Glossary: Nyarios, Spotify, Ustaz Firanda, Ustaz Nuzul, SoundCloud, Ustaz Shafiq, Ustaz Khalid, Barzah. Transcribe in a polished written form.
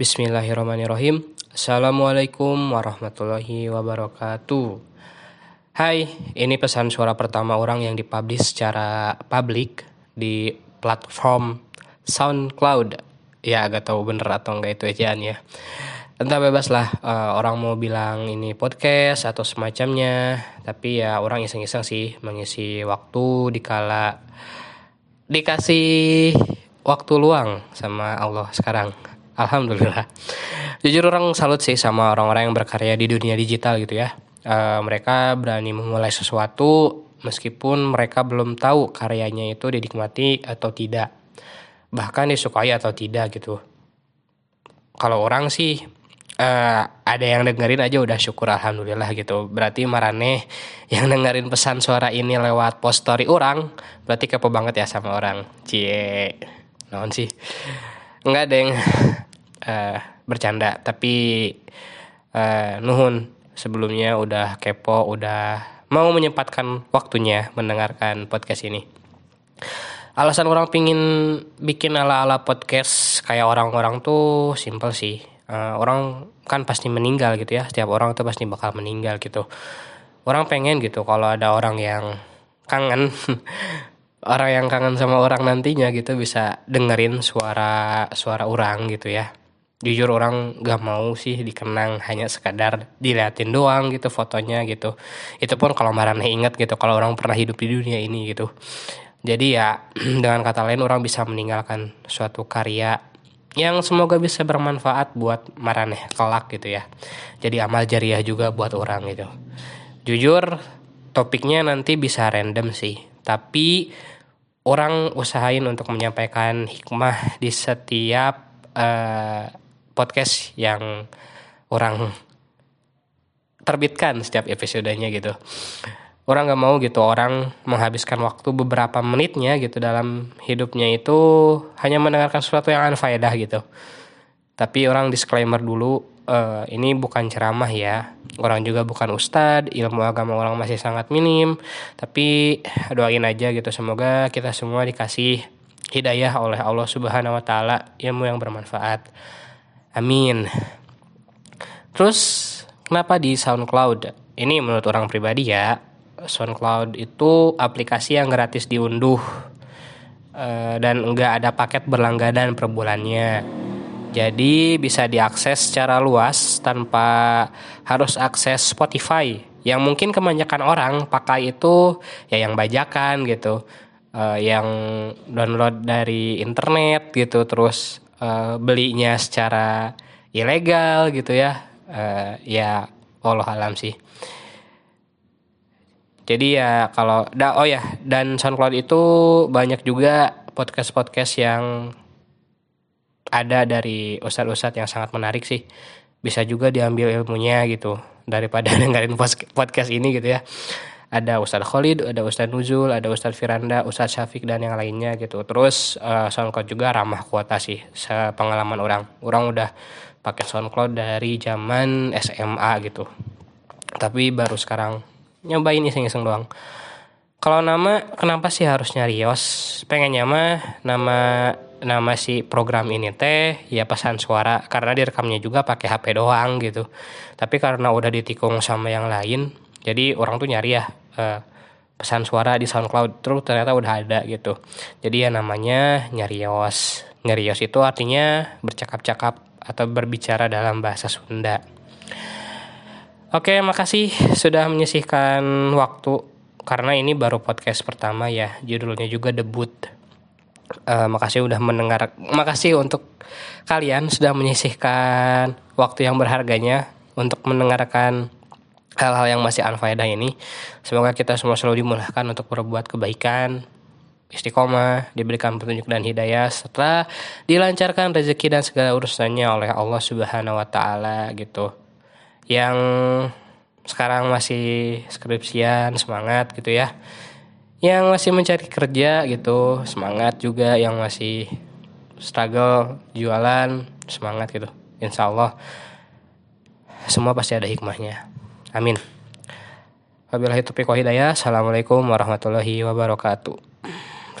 Bismillahirrahmanirrahim. Assalamualaikum warahmatullahi wabarakatuh. Hai, ini pesan suara pertama orang yang dipublish secara publik di platform SoundCloud. Ya, agak tahu bener atau enggak itu ejaan ya. Entah, bebas lah orang mau bilang ini podcast atau semacamnya. Tapi ya orang iseng-iseng sih mengisi waktu dikala dikasih waktu luang sama Allah sekarang. Alhamdulillah. Jujur orang salut sih sama orang-orang yang berkarya di dunia digital gitu ya. Mereka berani memulai sesuatu meskipun mereka belum tahu karyanya itu dinikmati atau tidak. Bahkan disukai atau tidak gitu. Kalau orang sih ada yang dengerin aja udah syukur alhamdulillah gitu. Berarti maraneh yang dengerin pesan suara ini lewat post story orang berarti kepo banget ya sama orang. Cie. Naon sih? Enggak deng. Bercanda, tapi nuhun sebelumnya udah kepo, udah mau menyempatkan waktunya mendengarkan podcast ini. Alasan orang pingin bikin ala-ala podcast kayak orang-orang tuh simple sih. Orang kan pasti meninggal gitu ya, setiap orang tuh pasti bakal meninggal gitu. Orang pengen gitu kalau ada orang yang kangen orang yang kangen sama orang nantinya gitu bisa dengerin suara orang gitu ya. Jujur orang gak mau sih dikenang hanya sekadar diliatin doang gitu fotonya gitu. Itu pun kalau marane inget gitu kalau orang pernah hidup di dunia ini gitu. Jadi ya dengan kata lain orang bisa meninggalkan suatu karya yang semoga bisa bermanfaat buat marane kelak gitu ya. Jadi amal jariah juga buat orang gitu. Jujur topiknya nanti bisa random sih. Tapi orang usahain untuk menyampaikan hikmah di setiap podcast yang orang terbitkan setiap episodenya gitu. Orang gak mau gitu orang menghabiskan waktu beberapa menitnya gitu dalam hidupnya itu hanya mendengarkan sesuatu yang anfaedah gitu. Tapi orang disclaimer dulu, ini bukan ceramah ya. Orang juga bukan ustad, ilmu agama orang masih sangat minim. Tapi doain aja gitu semoga kita semua dikasih hidayah oleh Allah Subhanahu wa Ta'ala, ilmu yang bermanfaat. Amin. Terus kenapa di SoundCloud? Ini menurut orang pribadi ya. SoundCloud itu aplikasi yang gratis diunduh dan enggak ada paket berlangganan per bulannya. Jadi bisa diakses secara luas tanpa harus akses Spotify. Yang mungkin kebanyakan orang pakai itu ya yang bajakan gitu. Yang download dari internet gitu terus belinya secara ilegal gitu ya, ya Allah alam sih. Jadi ya kalau dan SoundCloud itu banyak juga podcast yang ada dari ustad-ustad yang sangat menarik sih, bisa juga diambil ilmunya gitu daripada dengerin podcast ini gitu ya. Ada Ustaz Khalid, ada Ustaz Nuzul, ada Ustaz Firanda, Ustaz Shafiq dan yang lainnya gitu. Terus SoundCloud juga ramah kuota sih, sepengalaman orang. Orang udah pakai SoundCloud dari zaman SMA gitu. Tapi baru sekarang nyobain iseng-iseng doang. Kalau nama, kenapa sih harus Nyarios? Pengennya mah nama si program ini teh ya pesan suara karena direkamnya juga pakai HP doang gitu. Tapi karena udah ditikung sama yang lain, jadi orang tuh nyari ya pesan suara di SoundCloud terus ternyata udah ada gitu. Jadi ya namanya Nyarios. Nyarios itu artinya bercakap-cakap atau berbicara dalam bahasa Sunda. Oke, makasih sudah menyisihkan waktu karena ini baru podcast pertama ya. Judulnya juga debut. Makasih untuk kalian sudah menyisihkan waktu yang berharganya untuk mendengarkan hal-hal yang masih anfaedah ini. Semoga kita semua selalu dimudahkan untuk berbuat kebaikan, istiqomah, diberikan petunjuk dan hidayah, serta dilancarkan rezeki dan segala urusannya oleh Allah Subhanahu wa Ta'ala gitu. Yang sekarang masih skripsian, semangat gitu ya. Yang masih mencari kerja gitu, semangat juga. Yang masih struggle, jualan, semangat gitu. Insyaallah semua pasti ada hikmahnya. Amin. Wabillahi taufiq wal hidayah. Assalamualaikum warahmatullahi wabarakatuh.